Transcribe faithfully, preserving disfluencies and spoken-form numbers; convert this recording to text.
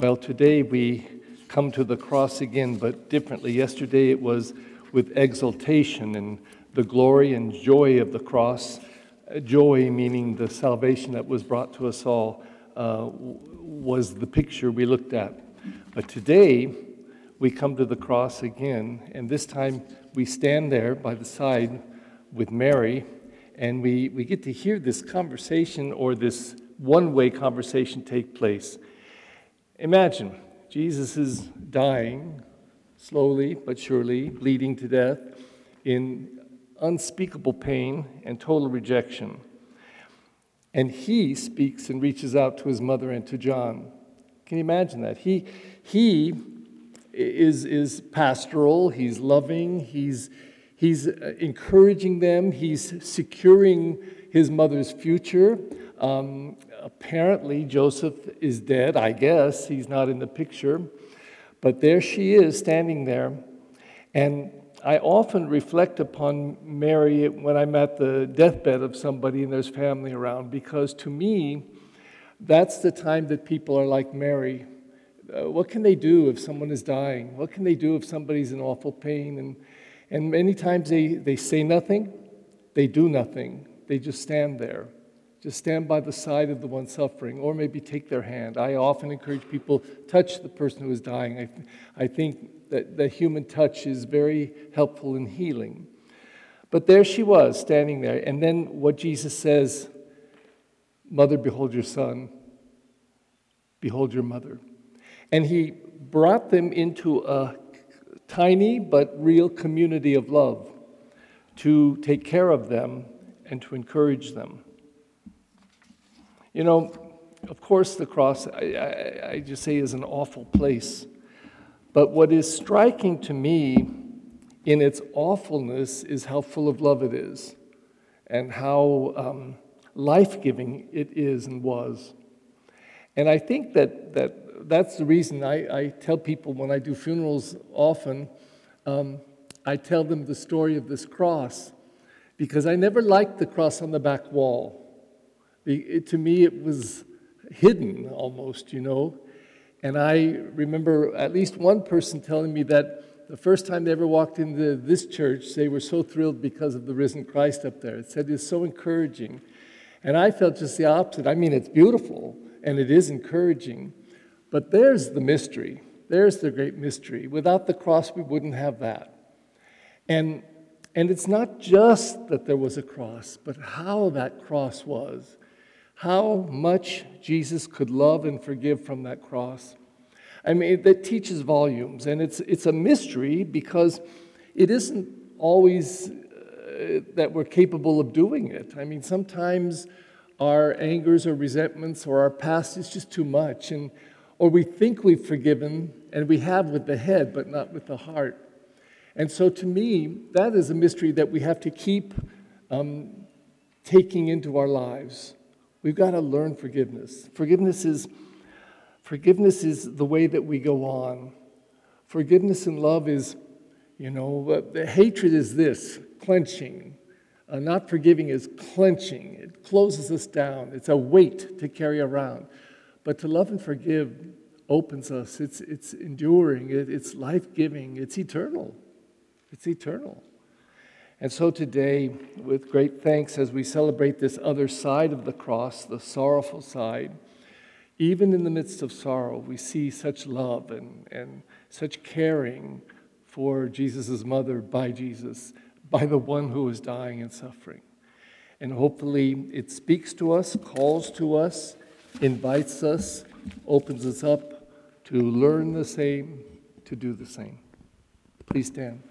Well, today we come to the cross again, but differently. Yesterday it was with exaltation and the glory and joy of the cross. Joy, meaning the salvation that was brought to us all, uh, was the picture we looked at. But today we come to the cross again, and this time we stand there by the side with Mary, and we, we get to hear this conversation, or this one-way conversation, take place. Imagine, Jesus is dying, slowly but surely, bleeding to death, in unspeakable pain and total rejection. And he speaks and reaches out to his mother and to John. Can you imagine that? He he is is pastoral, he's loving, he's he's encouraging them, he's securing his mother's future. Um, apparently, Joseph is dead, I guess. He's not in the picture. But there she is, standing there. And I often reflect upon Mary when I'm at the deathbed of somebody and there's family around, because to me, that's the time that people are like Mary. Uh, what can they do if someone is dying? What can they do if somebody's in awful pain? And, and many times they, they say nothing, they do nothing, they just stand there. Just stand by the side of the one suffering, or maybe take their hand. I often encourage people, touch the person who is dying. I, th- I think that the human touch is very helpful in healing. But there she was, standing there. And then what Jesus says, "Mother, behold your son. Behold your mother." And he brought them into a tiny but real community of love to take care of them and to encourage them. You know, of course, the cross, I, I, I just say, is an awful place. But what is striking to me in its awfulness is how full of love it is, and how um, life-giving it is and was. And I think that, that that's the reason I, I tell people when I do funerals often, um, I tell them the story of this cross, because I never liked the cross on the back wall. It, to me, it was hidden almost, you know. And I remember at least one person telling me that the first time they ever walked into this church, they were so thrilled because of the risen Christ up there. It said it's so encouraging. And I felt just the opposite. I mean, it's beautiful, and it is encouraging. But there's the mystery. There's the great mystery. Without the cross, we wouldn't have that. And, and it's not just that there was a cross, but how that cross was. How much Jesus could love and forgive from that cross. I mean, that teaches volumes, and it's it's a mystery, because it isn't always uh, that we're capable of doing it. I mean, sometimes our angers or resentments or our past is just too much, and or we think we've forgiven, and we have with the head, but not with the heart. And so to me, that is a mystery that we have to keep um, taking into our lives. We've got to learn forgiveness. Forgiveness is, forgiveness is the way that we go on. Forgiveness and love is, you know, uh, hatred is this, clenching. Uh, not forgiving is clenching. It closes us down. It's a weight to carry around. But to love and forgive opens us. It's it's enduring. It, it's life-giving. It's eternal. It's eternal. And so today, with great thanks, as we celebrate this other side of the cross, the sorrowful side, even in the midst of sorrow, we see such love and, and such caring for Jesus' mother by Jesus, by the one who is dying and suffering. And hopefully it speaks to us, calls to us, invites us, opens us up to learn the same, to do the same. Please stand.